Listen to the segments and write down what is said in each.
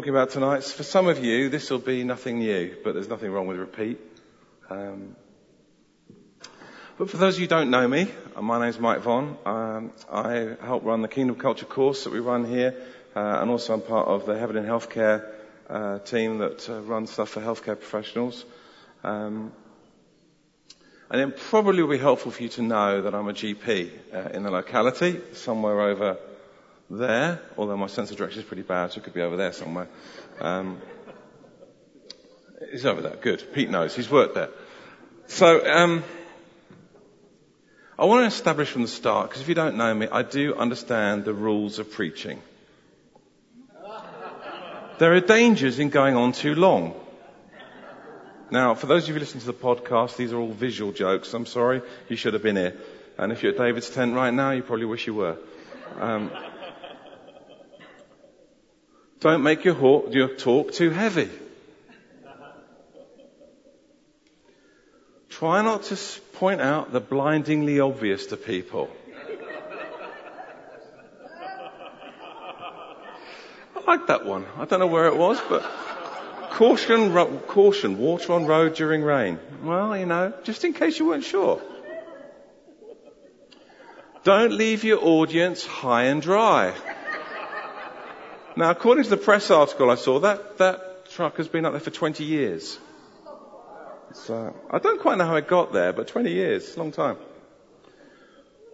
Talking about tonight, for some of you, this will be nothing new, but there's nothing wrong with repeat. But for those of you who don't know me, my name's Mike Vaughan. I help run the Kingdom Culture course that we run here, and also I'm part of the Heaven in Healthcare team that runs stuff for healthcare professionals. And it probably will be helpful for you to know that I'm a GP in the locality, somewhere over there, although my sense of direction is pretty bad, so it could be over there somewhere. It's over there, good. Pete knows, he's worked there. So, I want to establish from the start, because if you don't know me, I do understand the rules of preaching. There are dangers in going on too long. Now, for those of you who listen to the podcast, these are all visual jokes. I'm sorry, you should have been here. And if you're at David's tent right now, you probably wish you were. Don't make your talk too heavy. Try not to point out the blindingly obvious to people. I like that one. I don't know where it was, but caution, water on road during rain. Well, you know, just in case you weren't sure. Don't leave your audience high and dry. Now, according to the press article I saw, that truck has been up there for 20 years. So, I don't quite know how it got there, but 20 years, it's a long time.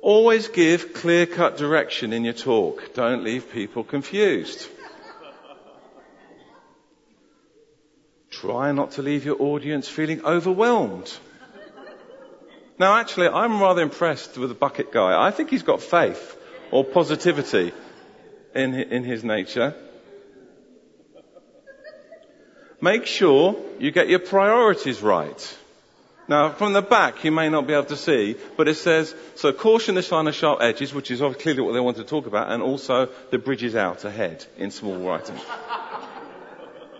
Always give clear-cut direction in your talk. Don't leave people confused. Try not to leave your audience feeling overwhelmed. Now, actually, I'm rather impressed with the bucket guy. I think he's got faith or positivity in his nature. Make sure you get your priorities right. Now, from the back, you may not be able to see, but it says, so caution the sign of sharp edges, which is clearly what they want to talk about, and also the bridges out ahead in small writing.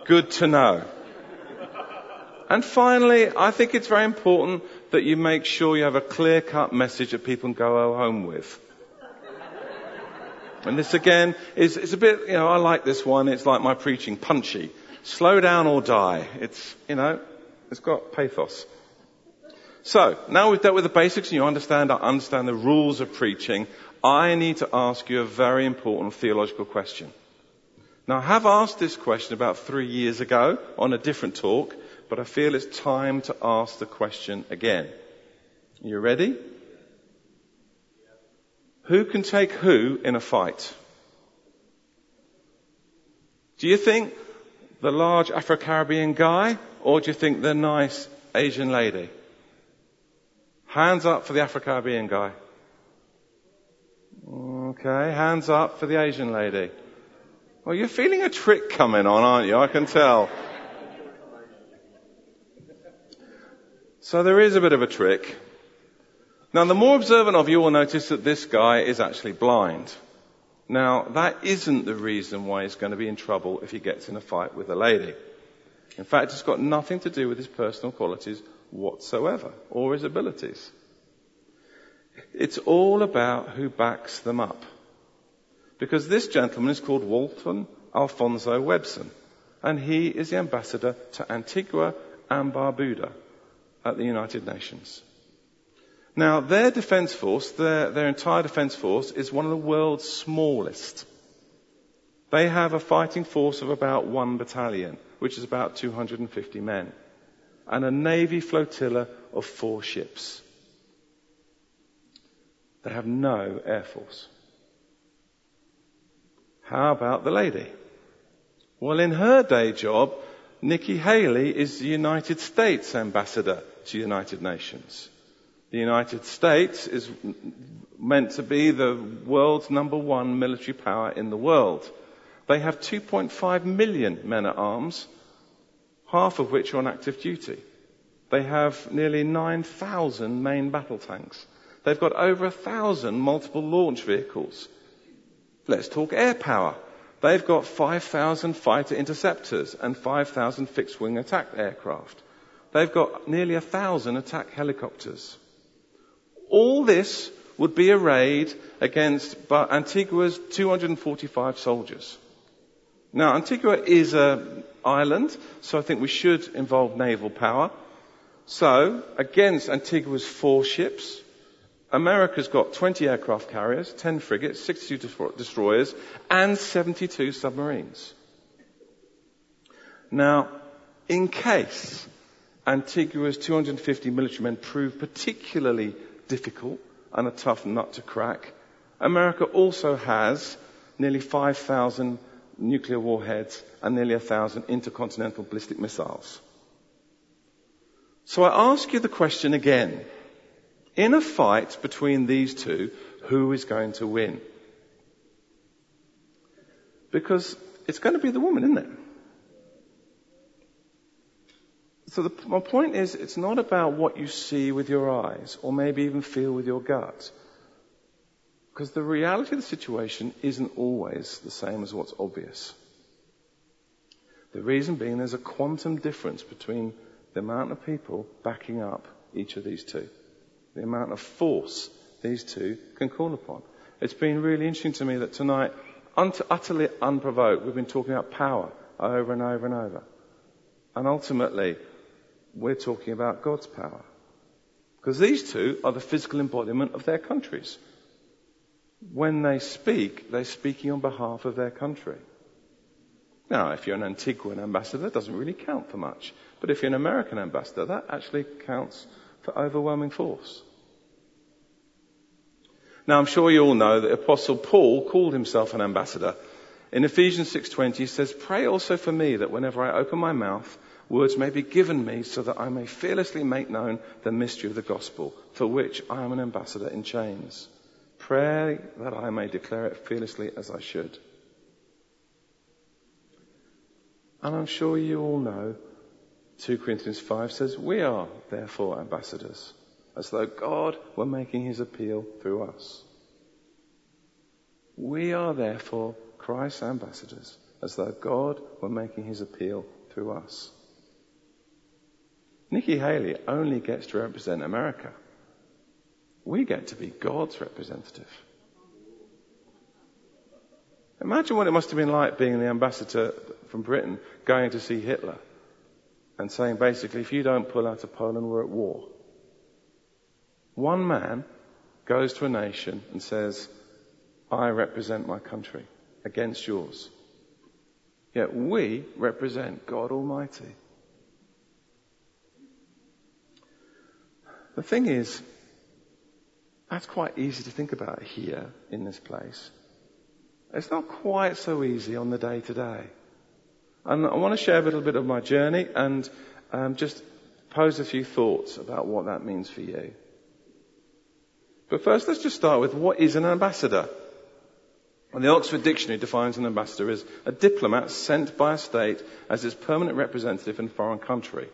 Good to know. And finally, I think it's very important that you make sure you have a clear-cut message that people can go home with. And this, again, is a bit, you know, I like this one. It's like my preaching, punchy. Slow down or die. It's, you know, it's got pathos. So, now we've dealt with the basics and you understand the rules of preaching, I need to ask you a very important theological question. Now, I have asked this question about 3 years ago on a different talk, but I feel it's time to ask the question again. You ready? Who can take who in a fight? Do you think the large Afro-Caribbean guy, or do you think the nice Asian lady? Hands up for the Afro-Caribbean guy. Okay, hands up for the Asian lady. Well, you're feeling a trick coming on, aren't you? I can tell. So there is a bit of a trick. Now, the more observant of you will notice that this guy is actually blind. Now, that isn't the reason why he's going to be in trouble if he gets in a fight with a lady. In fact, it's got nothing to do with his personal qualities whatsoever, or his abilities. It's all about who backs them up. Because this gentleman is called Walton Alfonso Webson, and he is the ambassador to Antigua and Barbuda at the United Nations. Now, their defence force, their entire defence force, is one of the world's smallest. They have a fighting force of about one battalion, which is about 250 men, and a navy flotilla of 4 ships. They have no air force. How about the lady? Well, in her day job, Nikki Haley is the United States ambassador to the United Nations. The United States is meant to be the world's #1 military power in the world. They have 2.5 million men at arms, half of which are on active duty. They have nearly 9,000 main battle tanks. They've got over 1,000 multiple launch vehicles. Let's talk air power. They've got 5,000 fighter interceptors and 5,000 fixed-wing attack aircraft. They've got nearly 1,000 attack helicopters. All this would be a raid against Antigua's 245 soldiers. Now, Antigua is an island, so I think we should involve naval power. So, against Antigua's 4 ships, America's got 20 aircraft carriers, 10 frigates, 62 destroyers, and 72 submarines. Now, in case Antigua's 250 military men proved particularly difficult and a tough nut to crack, America also has nearly 5,000 nuclear warheads and nearly 1,000 intercontinental ballistic missiles. So I ask you the question again. In a fight between these two, who is going to win? Because it's going to be the woman, isn't it? So my point is, it's not about what you see with your eyes, or maybe even feel with your gut. Because the reality of the situation isn't always the same as what's obvious. The reason being there's a quantum difference between the amount of people backing up each of these two. The amount of force these two can call upon. It's been really interesting to me that tonight, utterly unprovoked, we've been talking about power over and over and over. And ultimately, we're talking about God's power. Because these two are the physical embodiment of their countries. When they speak, they're speaking on behalf of their country. Now, if you're an Antiguan ambassador, it doesn't really count for much. But if you're an American ambassador, that actually counts for overwhelming force. Now, I'm sure you all know that Apostle Paul called himself an ambassador. In Ephesians 6:20, he says, "Pray also for me that whenever I open my mouth, words may be given me so that I may fearlessly make known the mystery of the gospel, for which I am an ambassador in chains. Pray that I may declare it fearlessly as I should." And I'm sure you all know 2 Corinthians 5 says, "We are therefore ambassadors, as though God were making his appeal through us." We are therefore Christ's ambassadors, as though God were making his appeal through us. Nikki Haley only gets to represent America. We get to be God's representative. Imagine what it must have been like being the ambassador from Britain going to see Hitler and saying, basically, if you don't pull out of Poland, we're at war. One man goes to a nation and says, I represent my country against yours. Yet we represent God Almighty. The thing is, that's quite easy to think about here in this place. It's not quite so easy on the day to day. And I want to share a little bit of my journey and just pose a few thoughts about what that means for you. But first, let's just start with what is an ambassador. And the Oxford Dictionary defines an ambassador as a diplomat sent by a state as its permanent representative in a foreign country,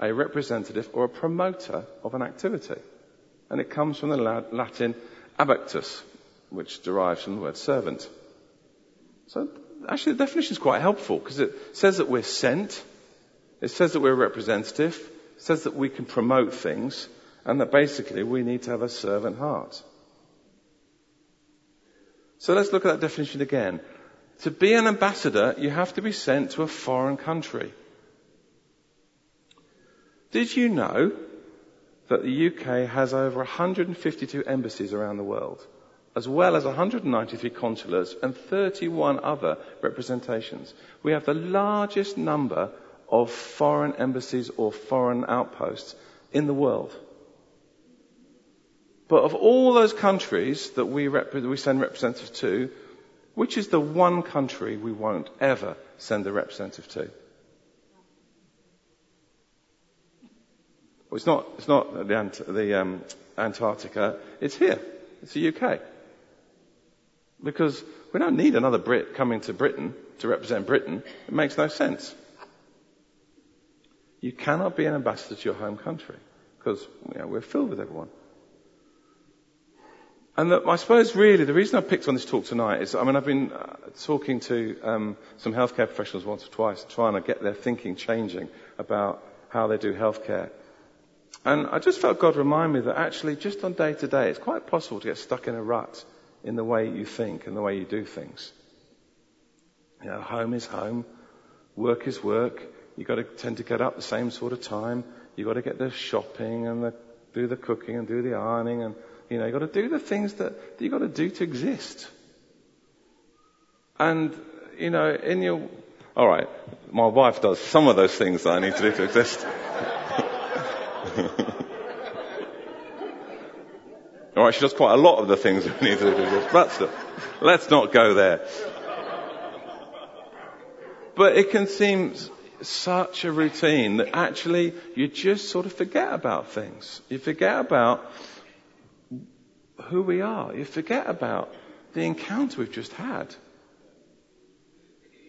a representative or a promoter of an activity. And it comes from the Latin abactus, which derives from the word servant. So actually, the definition is quite helpful because it says that we're sent, it says that we're representative, it says that we can promote things, and that basically we need to have a servant heart. So let's look at that definition again. To be an ambassador, you have to be sent to a foreign country. Did you know that the UK has over 152 embassies around the world, as well as 193 consulates and 31 other representations? We have the largest number of foreign embassies or foreign outposts in the world. But of all those countries that we send representatives to, which is the one country we won't ever send a representative to? Well, it's not the Antarctica. It's here. It's the UK. Because we don't need another Brit coming to Britain to represent Britain. It makes no sense. You cannot be an ambassador to your home country because we're filled with everyone. And I suppose really the reason I picked on this talk tonight is, I've been talking to some healthcare professionals once or twice trying to get their thinking changing about how they do healthcare. And I just felt God remind me that actually just on day to day it's quite possible to get stuck in a rut in the way you think and the way you do things. You know, home is home, work is work. You've got to tend to get up the same sort of time. You've got to get the shopping and do the cooking and do the ironing, and you know, you've got to do the things that you've got to do to exist. And you know, in your all right, my wife does some of those things that I need to do to exist. All right, she does quite a lot of the things that we need to do to exist, but still, let's not go there. But it can seem such a routine that actually you just sort of forget about things. You forget about who we are. You forget about the encounter we've just had.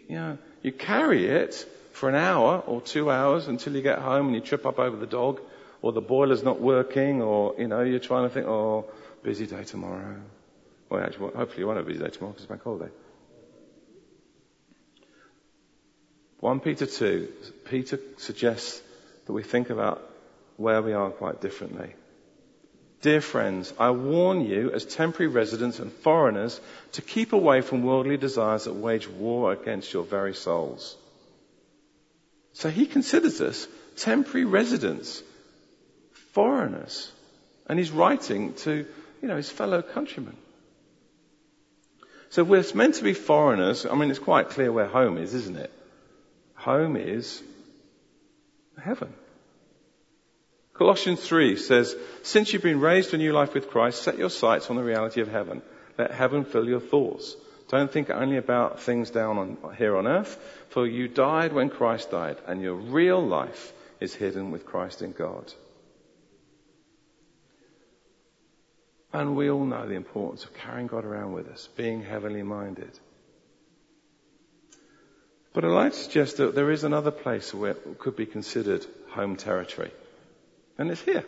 You know, you carry it for an hour or 2 hours until you get home and you trip up over the dog, or the boiler's not working, or you know, you're trying to think, oh, busy day tomorrow. Well, actually, hopefully you won't have a busy day tomorrow because it's bank holiday. 1 Peter 2, Peter suggests that we think about where we are quite differently. Dear friends, I warn you as temporary residents and foreigners to keep away from worldly desires that wage war against your very souls. So he considers us temporary residents, foreigners, and he's writing to, you know, his fellow countrymen. So we're meant to be foreigners. I mean, it's quite clear where home is, isn't it? Home is heaven. Colossians 3 says, since you've been raised to a new life with Christ, set your sights on the reality of heaven. Let heaven fill your thoughts. Don't think only about things here on earth, for you died when Christ died, and your real life is hidden with Christ in God. And we all know the importance of carrying God around with us, being heavenly minded. But I'd like to suggest that there is another place where it could be considered home territory. And it's here.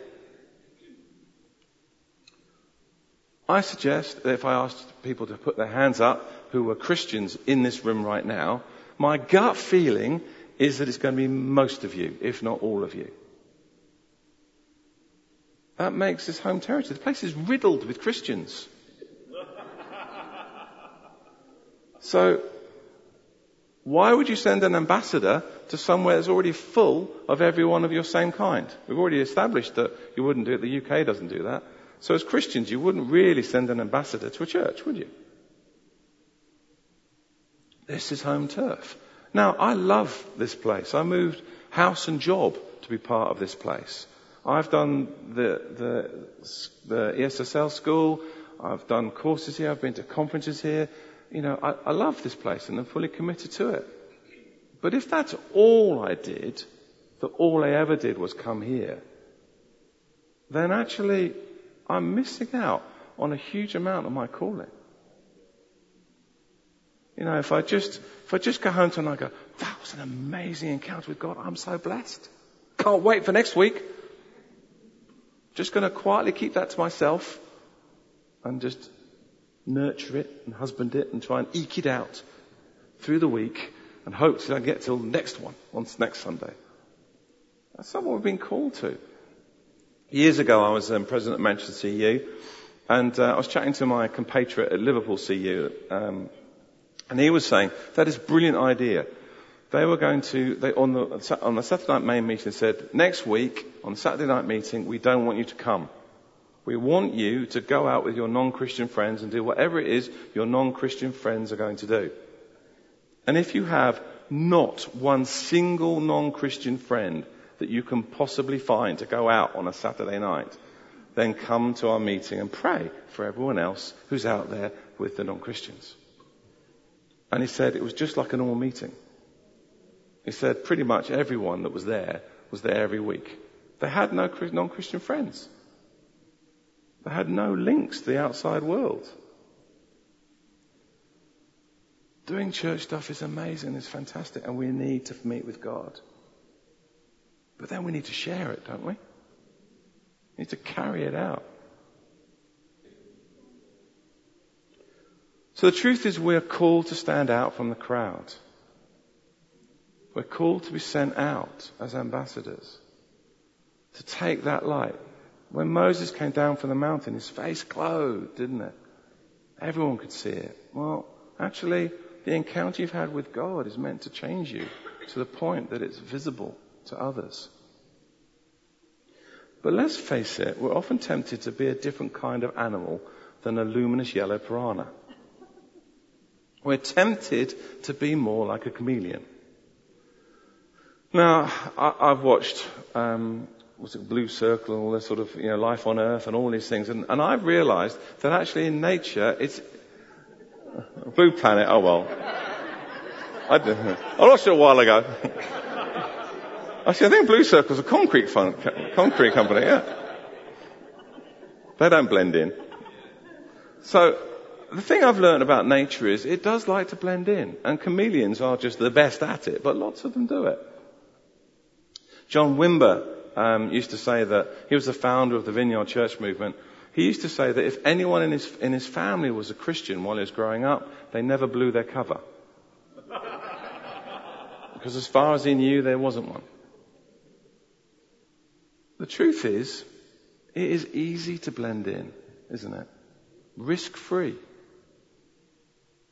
I suggest that if I asked people to put their hands up who were Christians in this room right now, my gut feeling is that it's going to be most of you, if not all of you. That makes this home territory. The place is riddled with Christians. So, why would you send an ambassador to somewhere that's already full of everyone of your same kind? We've already established that you wouldn't do it. The UK doesn't do that. So as Christians, you wouldn't really send an ambassador to a church, would you? This is home turf. Now, I love this place. I moved house and job to be part of this place. I've done the ESSL school. I've done courses here. I've been to conferences here. You know, I love this place and I'm fully committed to it. But if that's all I did, that all I ever did was come here, then actually I'm missing out on a huge amount of my calling. You know, if I just go home tonight and go, that was an amazing encounter with God, I'm so blessed. Can't wait for next week. Just going to quietly keep that to myself and just nurture it and husband it and try and eke it out through the week and hope till I get till next one, once next Sunday. That's not what we've been called to. Years ago, I was president of Manchester CU, and I was chatting to my compatriot at Liverpool CU, and he was saying that is a brilliant idea. They were going to, on the Saturday night main meeting said, next week, on the Saturday night meeting, we don't want you to come. We want you to go out with your non-Christian friends and do whatever it is your non-Christian friends are going to do. And if you have not one single non-Christian friend that you can possibly find to go out on a Saturday night, then come to our meeting and pray for everyone else who's out there with the non-Christians. And he said it was just like a normal meeting. He said pretty much everyone that was there every week. They had no non-Christian friends. They had no links to the outside world. Doing church stuff is amazing, it's fantastic, and we need to meet with God. But then we need to share it, don't we? We need to carry it out. So the truth is we're called to stand out from the crowd. We're called to be sent out as ambassadors, to take that light. When Moses came down from the mountain, his face glowed, didn't it? Everyone could see it. Well, actually, the encounter you've had with God is meant to change you to the point that it's visible to others. But let's face it, we're often tempted to be a different kind of animal than a luminous yellow piranha. We're tempted to be more like a chameleon. Now, I've watched Blue Circle and all this sort of, Life on Earth and all these things, and I've realised that actually in nature it's Blue Planet. Oh well, I watched it a while ago. Actually, I think Blue Circle's a concrete company. Yeah, they don't blend in. So the thing I've learned about nature is it does like to blend in, and chameleons are just the best at it, but lots of them do it. John Wimber used to say that he was the founder of the Vineyard Church movement. He used to say that if anyone in his family was a Christian while he was growing up, they never blew their cover. Because as far as he knew, there wasn't one. The truth is, it is easy to blend in, isn't it? Risk-free.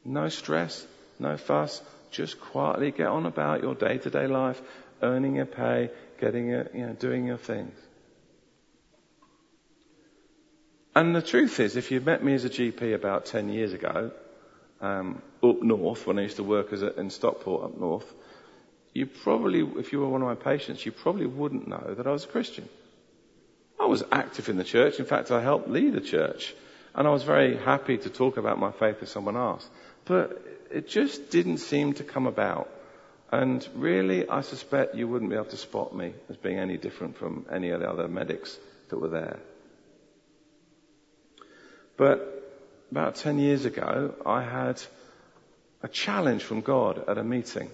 No stress, no fuss, just quietly get on about your day-to-day life, earning your pay, doing your things. And the truth is, if you met me as a GP about 10 years ago, up north, when I used to work in Stockport up north, you probably, if you were one of my patients, you probably wouldn't know that I was a Christian. I was active in the church. In fact, I helped lead a church. And I was very happy to talk about my faith with someone else. But it just didn't seem to come about. And really, I suspect you wouldn't be able to spot me as being any different from any of the other medics that were there. But about 10 years ago, I had a challenge from God at a meeting.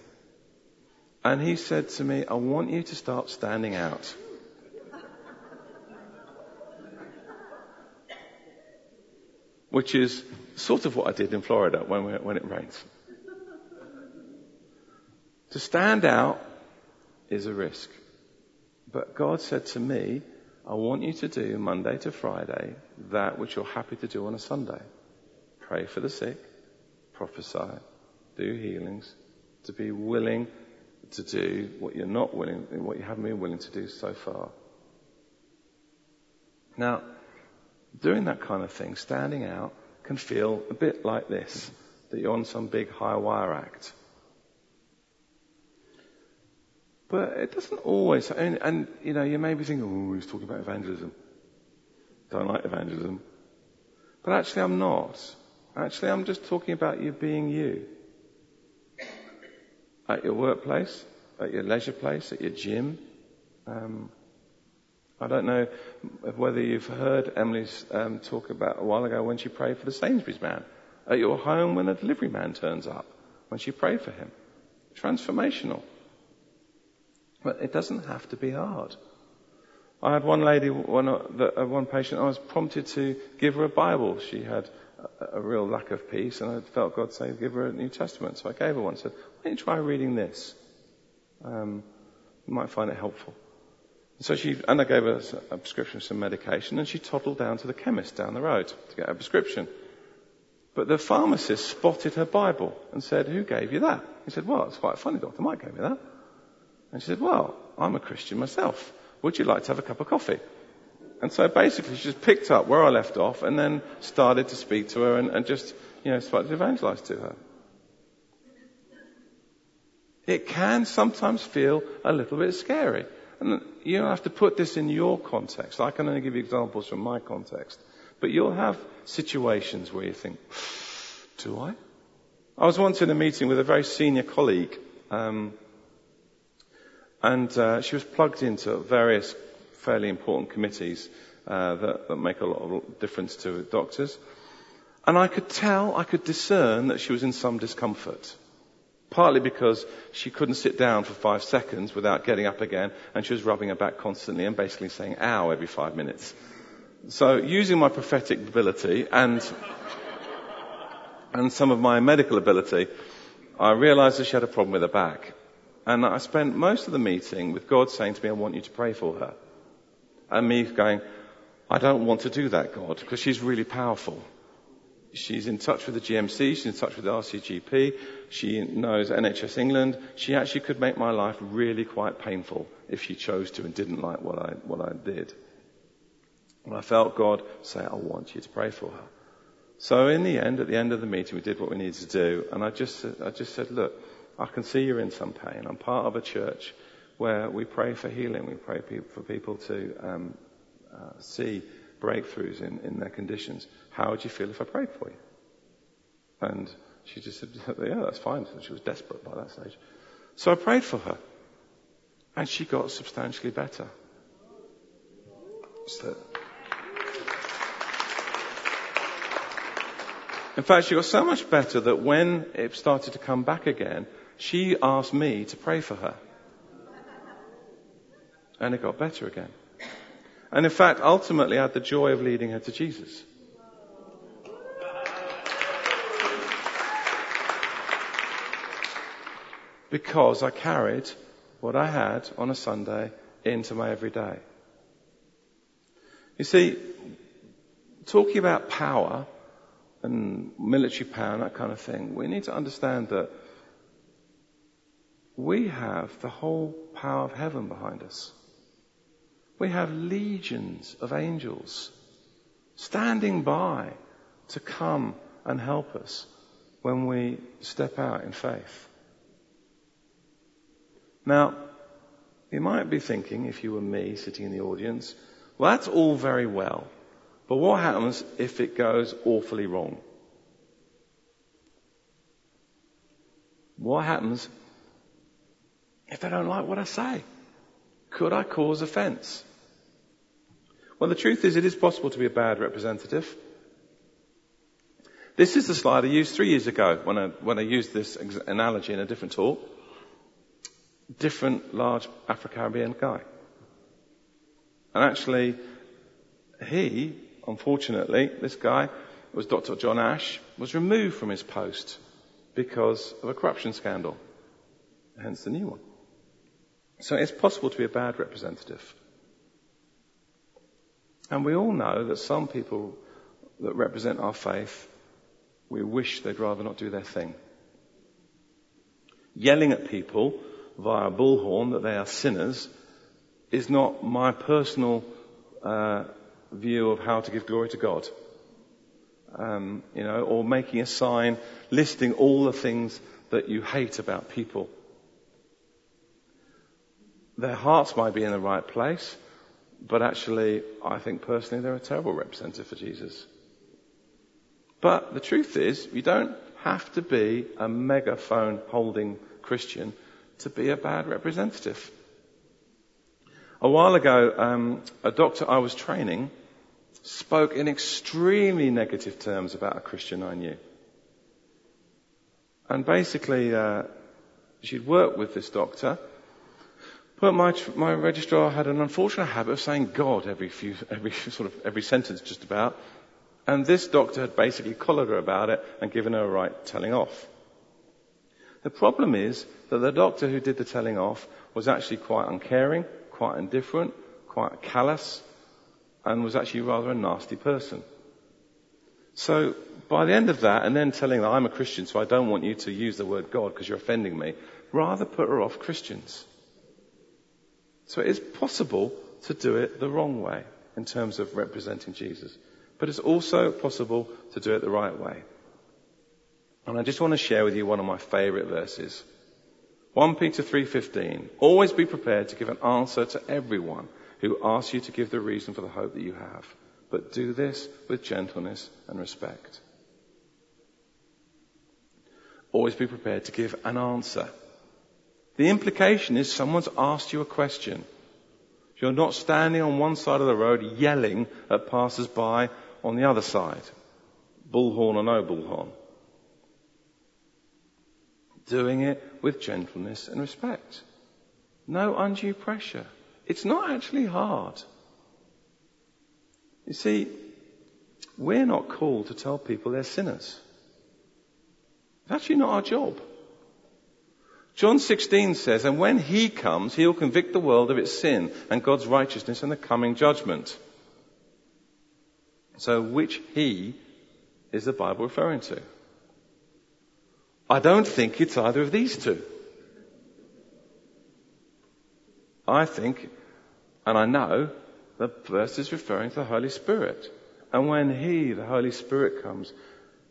And he said to me, I want you to start standing out. Which is sort of what I did in Florida when it rains. To stand out is a risk. But God said to me, I want you to do Monday to Friday that which you're happy to do on a Sunday. Pray for the sick, prophesy, do healings, to be willing to do what you haven't been willing to do so far. Now, doing that kind of thing, standing out, can feel a bit like this, that you're on some big high wire act. But it doesn't always, you may be thinking, oh, he's talking about evangelism. Don't like evangelism. But actually I'm not. Actually I'm just talking about you being you. At your workplace, at your leisure place, at your gym. I don't know whether you've heard Emily's talk about a while ago when she prayed for the Sainsbury's man. At your home when the delivery man turns up, when she prayed for him. Transformational. But it doesn't have to be hard. I had one lady, one patient, I was prompted to give her a Bible. She had a real lack of peace, and I felt God say, give her a New Testament. So I gave her one. I said, why don't you try reading this? You might find it helpful. And I gave her a prescription of some medication, and she toddled down to the chemist down the road to get her prescription. But the pharmacist spotted her Bible and said, who gave you that? He said, well, it's quite funny, Dr. Mike gave me that. And she said, well, I'm a Christian myself. Would you like to have a cup of coffee? And so basically she just picked up where I left off and then started to speak to her and just, started to evangelize to her. It can sometimes feel a little bit scary. And you'll have to put this in your context. I can only give you examples from my context. But you'll have situations where you think, do I? I was once in a meeting with a very senior colleague, and she was plugged into various fairly important committees that make a lot of difference to doctors. And I could discern that she was in some discomfort. Partly because she couldn't sit down for 5 seconds without getting up again, and she was rubbing her back constantly and basically saying, ow, every 5 minutes. So using my prophetic ability and some of my medical ability, I realized that she had a problem with her back. And I spent most of the meeting with God saying to me, I want you to pray for her. And me going, I don't want to do that, God, because she's really powerful. She's in touch with the GMC, she's in touch with the RCGP, she knows NHS England. She actually could make my life really quite painful if she chose to and didn't like what I did. And I felt God say, I want you to pray for her. So in the end, at the end of the meeting, we did what we needed to do, and I just said, look, I can see you're in some pain. I'm part of a church where we pray for healing, we pray for people to see breakthroughs in their conditions. How would you feel if I prayed for you? And she just said, yeah, that's fine. She was desperate by that stage. So I prayed for her, and she got substantially better. So, in fact, she got so much better that when it started to come back again, she asked me to pray for her. And it got better again. And in fact, ultimately, I had the joy of leading her to Jesus. Because I carried what I had on a Sunday into my everyday. You see, talking about power and military power and that kind of thing, we need to understand that we have the whole power of heaven behind us. We have legions of angels standing by to come and help us when we step out in faith. Now, you might be thinking, if you were me sitting in the audience, well, that's all very well, but what happens if it goes awfully wrong? What happens if they don't like what I say? Could I cause offence? Well, the truth is, it is possible to be a bad representative. This is the slide I used 3 years ago when I used this analogy in a different talk. Different large Afro-Caribbean guy. And actually, he, unfortunately, this guy, was Dr. John Ash, was removed from his post because of a corruption scandal. Hence the new one. So it's possible to be a bad representative. And we all know that some people that represent our faith, we wish they'd rather not do their thing. Yelling at people via bullhorn that they are sinners is not my personal view of how to give glory to God. Or making a sign listing all the things that you hate about people. Their hearts might be in the right place, but actually, I think personally, they're a terrible representative for Jesus. But the truth is, you don't have to be a megaphone-holding Christian to be a bad representative. A while ago, a doctor I was training spoke in extremely negative terms about a Christian I knew. And basically, she'd worked with this doctor, but my registrar had an unfortunate habit of saying God every sentence just about, and this doctor had basically collared her about it and given her a right telling off. The problem is that the doctor who did the telling off was actually quite uncaring, quite indifferent, quite callous, and was actually rather a nasty person. So by the end of that, and then telling her, I'm a Christian, so I don't want you to use the word God because you're offending me, rather put her off Christians. So it is possible to do it the wrong way in terms of representing Jesus. But it's also possible to do it the right way. And I just want to share with you one of my favourite verses. 1 Peter 3:15. Always be prepared to give an answer to everyone who asks you to give the reason for the hope that you have. But do this with gentleness and respect. Always be prepared to give an answer. The implication is someone's asked you a question. You're not standing on one side of the road yelling at passers-by on the other side. Bullhorn or no bullhorn. Doing it with gentleness and respect. No undue pressure. It's not actually hard. You see, we're not called to tell people they're sinners. It's actually not our job. John 16 says, and when he comes, he'll convict the world of its sin and God's righteousness and the coming judgment. So which he is the Bible referring to? I don't think it's either of these two. I think, and I know, the verse is referring to the Holy Spirit. And when He, the Holy Spirit, comes,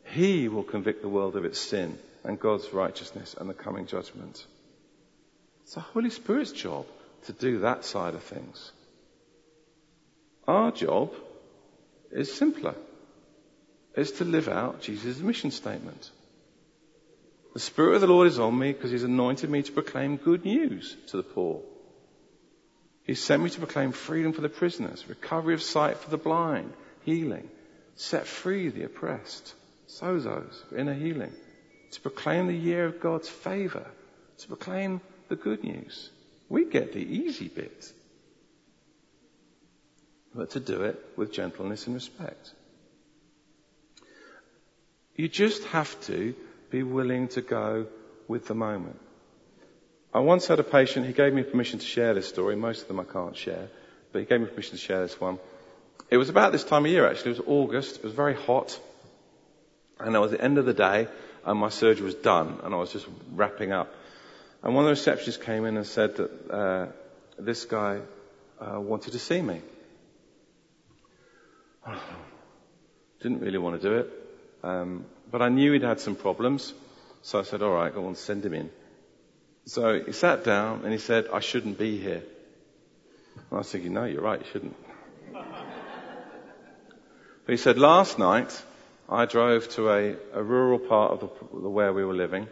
He will convict the world of its sin and God's righteousness and the coming judgment. It's the Holy Spirit's job to do that side of things. Our job is simpler. It's to live out Jesus' mission statement. The Spirit of the Lord is on me because He's anointed me to proclaim good news to the poor. He sent me to proclaim freedom for the prisoners, recovery of sight for the blind, healing, set free the oppressed, sozos, inner healing, to proclaim the year of God's favour, to proclaim the good news. We get the easy bit, but to do it with gentleness and respect. You just have to be willing to go with the moment. I once had a patient, he gave me permission to share this story. Most of them I can't share, but he gave me permission to share this one. It was about this time of year, actually. It was August. It was very hot. And I was at the end of the day, and my surgery was done, and I was just wrapping up. And one of the receptionists came in and said that this guy wanted to see me. Didn't really want to do it. But I knew he'd had some problems, so I said, all right, go on, send him in. So he sat down and he said, I shouldn't be here. And I was thinking, no, you're right, you shouldn't. But he said, last night I drove to a rural part of where we were living.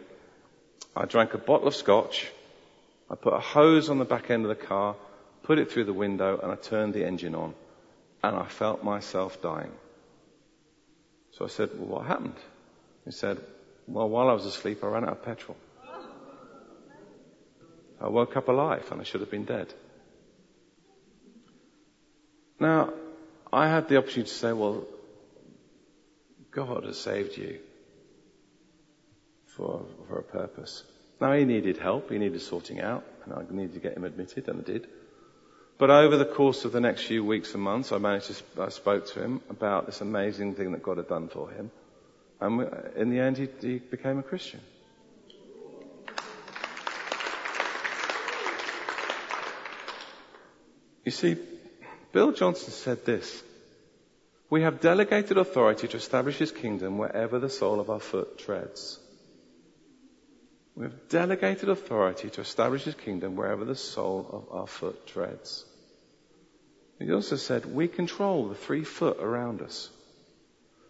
I drank a bottle of scotch. I put a hose on the back end of the car, put it through the window, and I turned the engine on. And I felt myself dying. So I said, well, what happened? He said, well, while I was asleep, I ran out of petrol. I woke up alive, and I should have been dead. Now, I had the opportunity to say, well, God has saved you for a purpose. Now, he needed help. He needed sorting out, and I needed to get him admitted, and I did. But over the course of the next few weeks and months, I spoke to him about this amazing thing that God had done for him. And in the end, he became a Christian. You see, Bill Johnson said this: we have delegated authority to establish His kingdom wherever the sole of our foot treads. We have delegated authority to establish His kingdom wherever the sole of our foot treads. He also said, we control the 3 foot around us.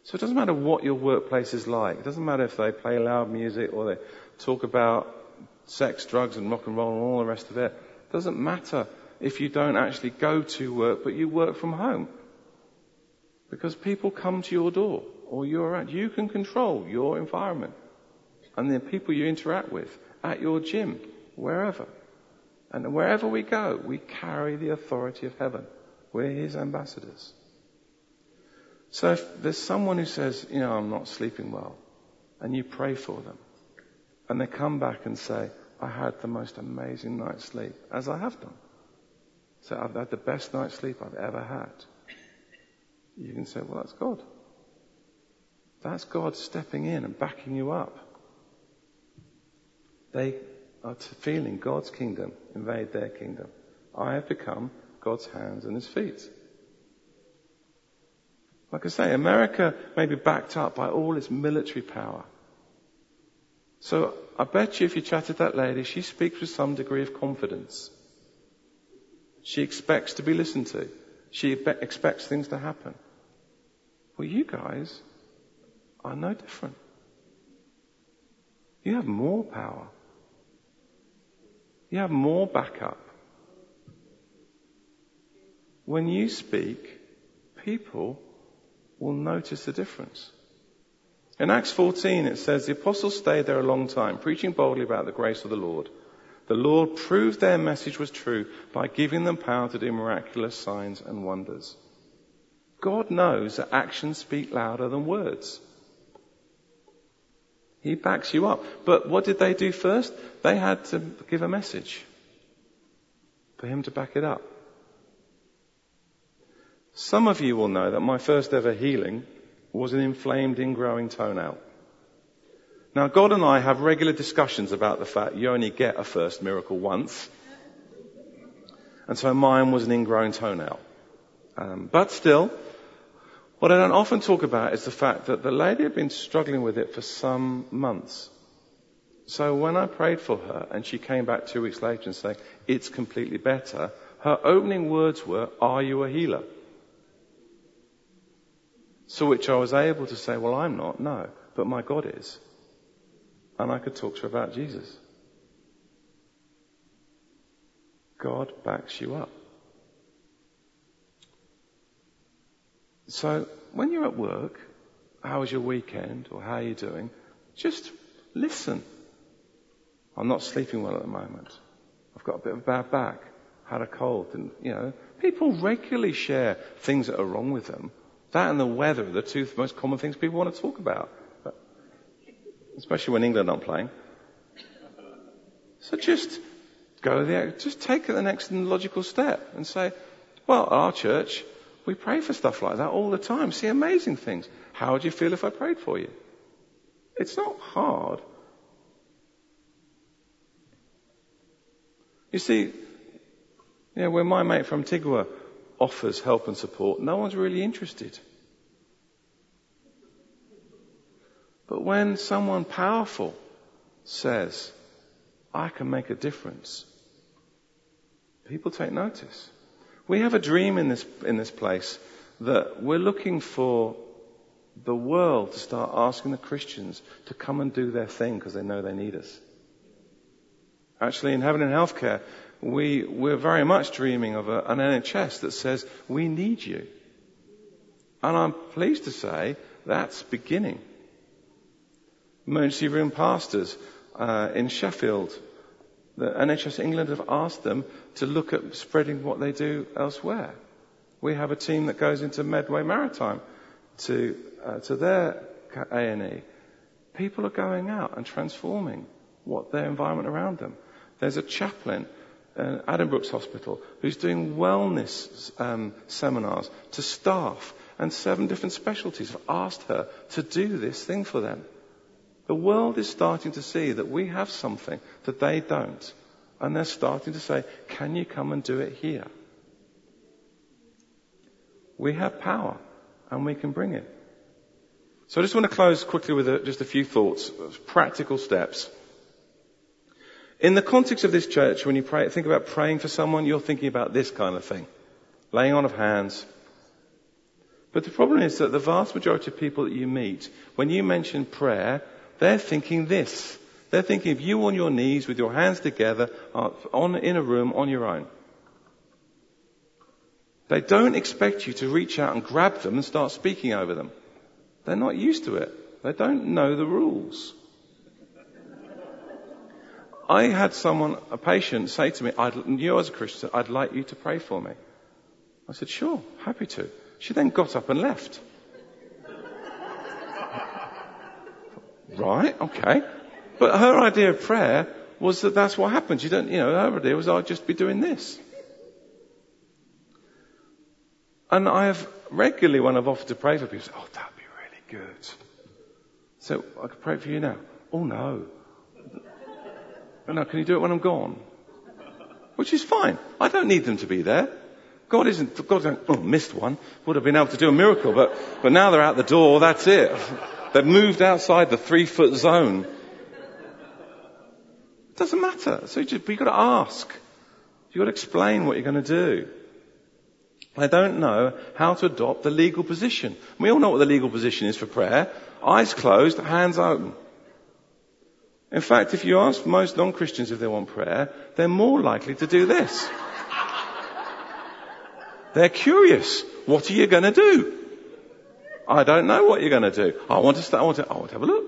So it doesn't matter what your workplace is like. It doesn't matter if they play loud music or they talk about sex, drugs and rock and roll and all the rest of it. It doesn't matter if you don't actually go to work, but you work from home. Because people come to your door or you're at. You can control your environment. And the people you interact with, at your gym, wherever. And wherever we go, we carry the authority of heaven. We're His ambassadors. So if there's someone who says, you know, I'm not sleeping well, and you pray for them, and they come back and say, I had the most amazing night's sleep, as I have done. So I've had the best night's sleep I've ever had. You can say, well, that's God. That's God stepping in and backing you up. They are feeling God's kingdom invade their kingdom. I have become God's hands and His feet. Like I say, America may be backed up by all its military power. So I bet you if you chatted that lady, she speaks with some degree of confidence. She expects to be listened to. She expects things to happen. Well, you guys are no different. You have more power. You have more backup. When you speak, people will notice the difference. In Acts 14, it says, the apostles stayed there a long time, preaching boldly about the grace of the Lord. The Lord proved their message was true by giving them power to do miraculous signs and wonders. God knows that actions speak louder than words. He backs you up. But what did they do first? They had to give a message for Him to back it up. Some of you will know that my first ever healing was an inflamed, ingrowing toenail. Now, God and I have regular discussions about the fact you only get a first miracle once. And so mine was an ingrown toenail. But still, what I don't often talk about is the fact that the lady had been struggling with it for some months. So when I prayed for her and she came back 2 weeks later and saying, it's completely better, her opening words were, are you a healer? So which I was able to say, well, I'm not, no, but my God is. And I could talk to her about Jesus. God backs you up. So when you're at work, how was your weekend or how are you doing? Just listen. I'm not sleeping well at the moment. I've got a bit of a bad back. Had a cold. And, you know, people regularly share things that are wrong with them. That and the weather are the two most common things people want to talk about. Especially when England aren't playing. So just go there. Just take the next logical step and say, well, our church, we pray for stuff like that all the time. See amazing things. How would you feel if I prayed for you? It's not hard. You see, you know, when my mate from Antigua offers help and support, no one's really interested. But when someone powerful says, I can make a difference, people take notice. We have a dream in this place that we're looking for the world to start asking the Christians to come and do their thing because they know they need us. Actually, in Heaven in Healthcare, we're very much dreaming of an NHS that says, we need you. And I'm pleased to say that's beginning. Emergency room pastors in Sheffield, the NHS England have asked them to look at spreading what they do elsewhere. We have a team that goes into Medway Maritime to their A&E. People are going out and transforming what their environment around them. There's a chaplain at Addenbrooke's Hospital who's doing wellness seminars to staff, and 7 different specialties have asked her to do this thing for them. The world is starting to see that we have something that they don't. And they're starting to say, can you come and do it here? We have power and we can bring it. So I just want to close quickly with just a few thoughts, practical steps. In the context of this church, when you pray, think about praying for someone, you're thinking about this kind of thing. Laying on of hands. But the problem is that the vast majority of people that you meet, when you mention prayer, they're thinking this. They're thinking of you on your knees with your hands together in a room on your own. They don't expect you to reach out and grab them and start speaking over them. They're not used to it. They don't know the rules. I had a patient say to me, you as a Christian, I'd like you to pray for me. I said, sure, happy to. She then got up and left. Right, okay. But her idea of prayer was that's what happens. Her idea was, I'll just be doing this. And I have regularly, when I've offered to pray for people, said, oh, that'd be really good. So I could pray for you now. Oh, no. No, can you do it when I'm gone? Which is fine. I don't need them to be there. God missed one. Would have been able to do a miracle, but now they're out the door. That's it. They've moved outside the 3-foot zone. It doesn't matter. So you've got to ask. You've got to explain what you're going to do. I don't know how to adopt the legal position. We all know what the legal position is for prayer. Eyes closed, hands open. In fact, if you ask most non-Christians if they want prayer, they're more likely to do this. They're curious. What are you going to do? I don't know what you're going to do. I want to have a look.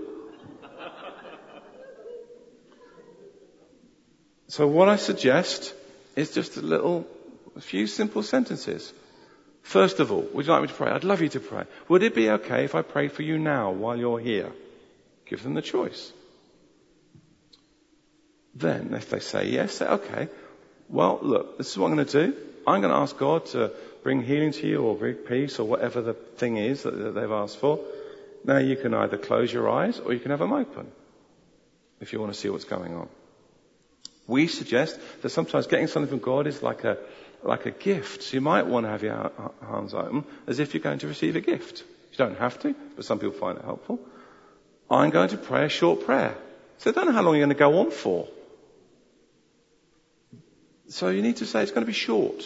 So what I suggest is just a few simple sentences. First of all, would you like me to pray? I'd love you to pray. Would it be okay if I prayed for you now while you're here? Give them the choice. Then, if they say yes, say, okay, well, look, this is what I'm going to do. I'm going to ask God to bring healing to you or bring peace or whatever the thing is that they've asked for. Now you can either close your eyes or you can have them open if you want to see what's going on. We suggest that sometimes getting something from God is like a gift. So you might want to have your arms open as if you're going to receive a gift. You don't have to, but some people find it helpful. I'm going to pray a short prayer. So I don't know how long you're going to go on for. So you need to say it's going to be short.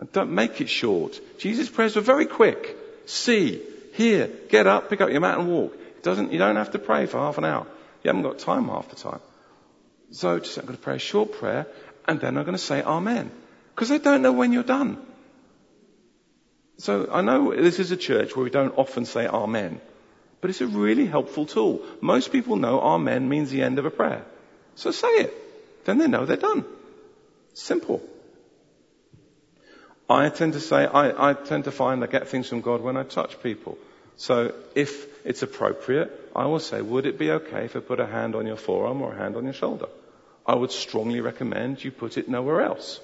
And don't make it short. Jesus' prayers were very quick. See, hear, get up, pick up your mat and walk. You don't have to pray for half an hour. You haven't got time half the time. So just, I'm going to pray a short prayer and then I'm going to say Amen. Because I don't know when you're done. So I know this is a church where we don't often say Amen. But it's a really helpful tool. Most people know Amen means the end of a prayer. So say it. Then they know they're done. Simple. I tend to find I get things from God when I touch people. So if it's appropriate, I will say, would it be okay if I put a hand on your forearm or a hand on your shoulder? I would strongly recommend you put it nowhere else.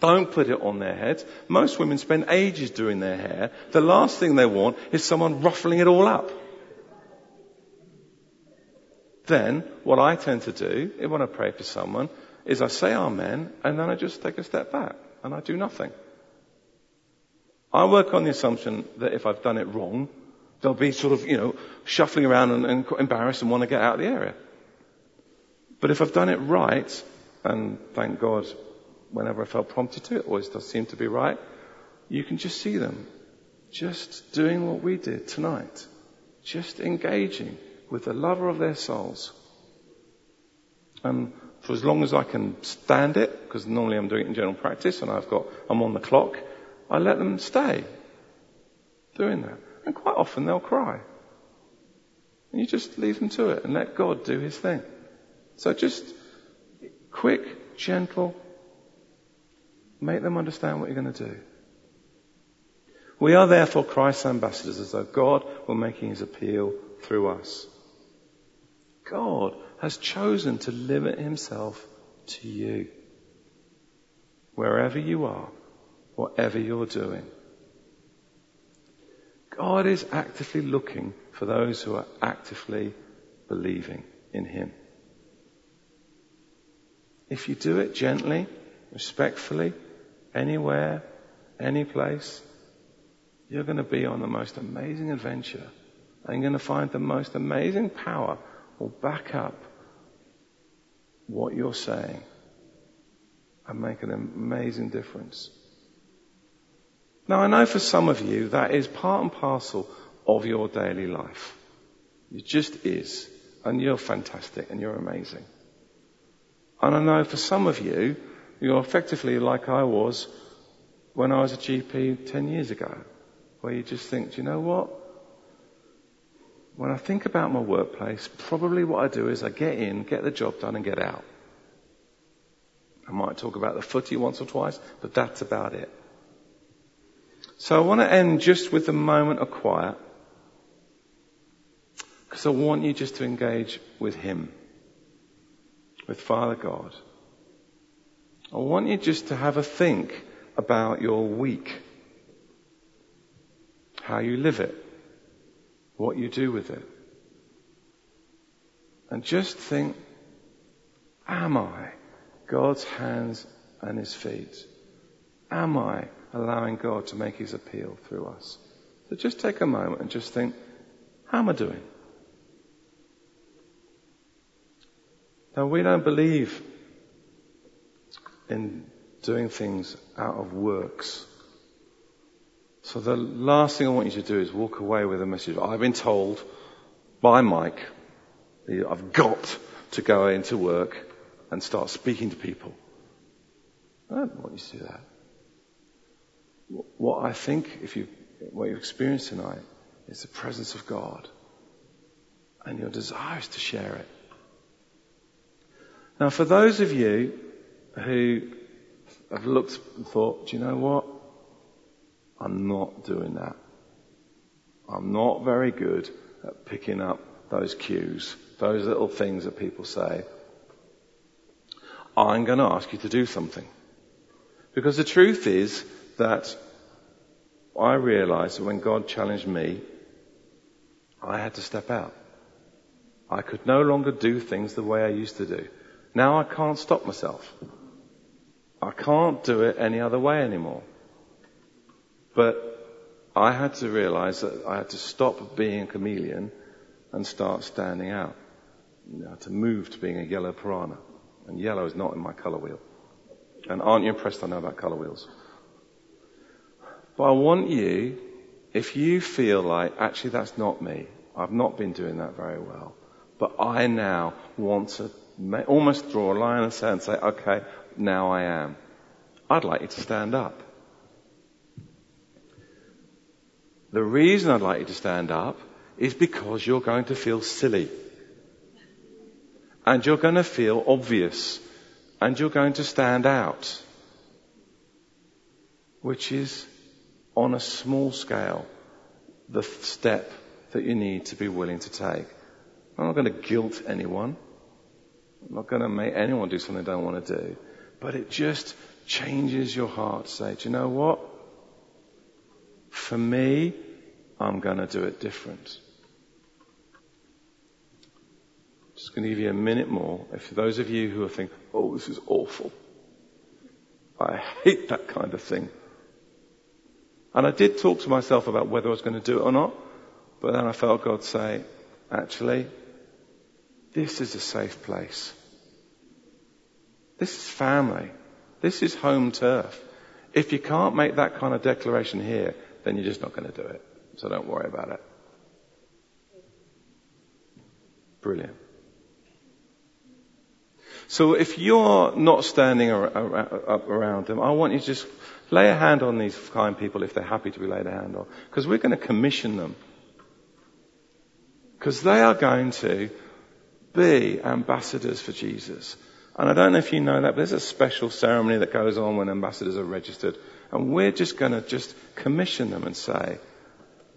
Don't put it on their heads. Most women spend ages doing their hair. The last thing they want is someone ruffling it all up. Then what I tend to do when I pray for someone is I say Amen and then I just take a step back and I do nothing. I work on the assumption that if I've done it wrong, they'll be sort of, shuffling around and embarrassed and want to get out of the area. But if I've done it right, and thank God, whenever I felt prompted to, it always does seem to be right, you can just see them just doing what we did tonight, just engaging with the lover of their souls. And for as long as I can stand it, because normally I'm doing it in general practice and I'm on the clock, I let them stay doing that. And quite often they'll cry. And you just leave them to it and let God do his thing. So just quick, gentle, make them understand what you're going to do. We are therefore Christ's ambassadors, as though God were making his appeal through us. God has chosen to limit himself to you. Wherever you are, whatever you're doing. God is actively looking for those who are actively believing in him. If you do it gently, respectfully, anywhere, any place, you're going to be on the most amazing adventure and you're going to find the most amazing power will back up what you're saying and make an amazing difference. Now, I know for some of you that is part and parcel of your daily life. It just is. And you're fantastic and you're amazing. And I know for some of you, you're effectively like I was when I was a GP 10 years ago, where you just think, do you know what? When I think about my workplace, probably what I do is I get in, get the job done and get out. I might talk about the footy once or twice, but that's about it. So I want to end just with a moment of quiet, because I want you just to engage with him, with Father God. I want you just to have a think about your week, how you live it, what you do with it. And just think, am I God's hands and his feet? Am I allowing God to make his appeal through us? So just take a moment and just think, how am I doing? Now, we don't believe in doing things out of works. So the last thing I want you to do is walk away with a message. I've been told by Mike that I've got to go into work and start speaking to people. I don't want you to do that. What I think, what you experienced tonight, is the presence of God and your desire is to share it. Now, for those of you who have looked and thought, do you know what? I'm not doing that. I'm not very good at picking up those cues, those little things that people say. I'm going to ask you to do something. Because the truth is that I realised that when God challenged me, I had to step out. I could no longer do things the way I used to do. Now I can't stop myself. I can't do it any other way anymore. But I had to realise that I had to stop being a chameleon and start standing out. I had to move to being a yellow piranha. And yellow is not in my colour wheel. And aren't you impressed I know about colour wheels? But I want you, if you feel like, actually that's not me, I've not been doing that very well, but I now want to almost draw a line in the sand and say, okay, now I am. I'd like you to stand up. The reason I'd like you to stand up is because you're going to feel silly. And you're going to feel obvious. And you're going to stand out. Which is, on a small scale, the step that you need to be willing to take. I'm not going to guilt anyone. I'm not going to make anyone do something they don't want to do. But it just changes your heart to say, do you know what? For me, I'm going to do it different. Just going to give you a minute more. If those of you who are thinking, oh, this is awful. I hate that kind of thing. And I did talk to myself about whether I was going to do it or not. But then I felt God say, actually, this is a safe place. This is family. This is home turf. If you can't make that kind of declaration here, then you're just not going to do it. So don't worry about it. Brilliant. So if you're not standing up around them, I want you to just lay a hand on these kind people if they're happy to be laid a hand on. Because we're going to commission them. Because they are going to be ambassadors for Jesus. And I don't know if you know that, but there's a special ceremony that goes on when ambassadors are registered. And we're just going to just commission them and say,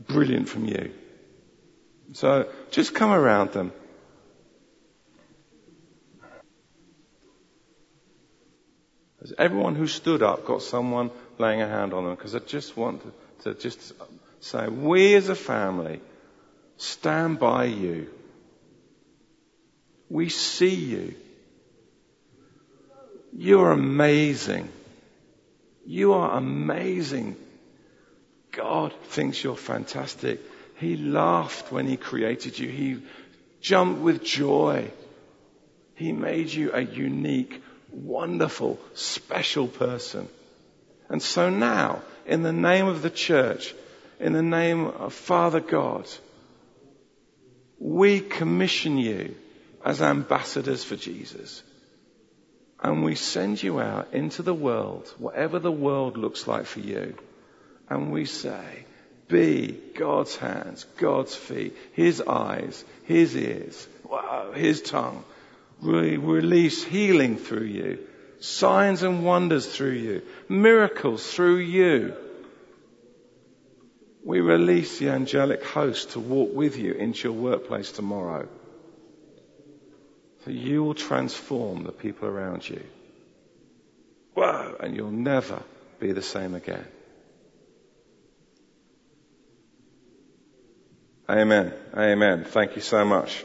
brilliant from you. So just come around them. Has everyone who stood up got someone laying a hand on them? Because I just want to just say, we as a family stand by you. We see you. You are amazing. You are amazing. God thinks you're fantastic. He laughed when He created you. He jumped with joy. He made you a unique, wonderful, special person. And so now, in the name of the church, in the name of Father God, we commission you as ambassadors for Jesus. And we send you out into the world, whatever the world looks like for you. And we say, be God's hands, God's feet, His eyes, His ears, wow, His tongue. We release healing through you, signs and wonders through you, miracles through you. We release the angelic host to walk with you into your workplace tomorrow. So you will transform the people around you. Whoa! And you'll never be the same again. Amen. Amen. Thank you so much.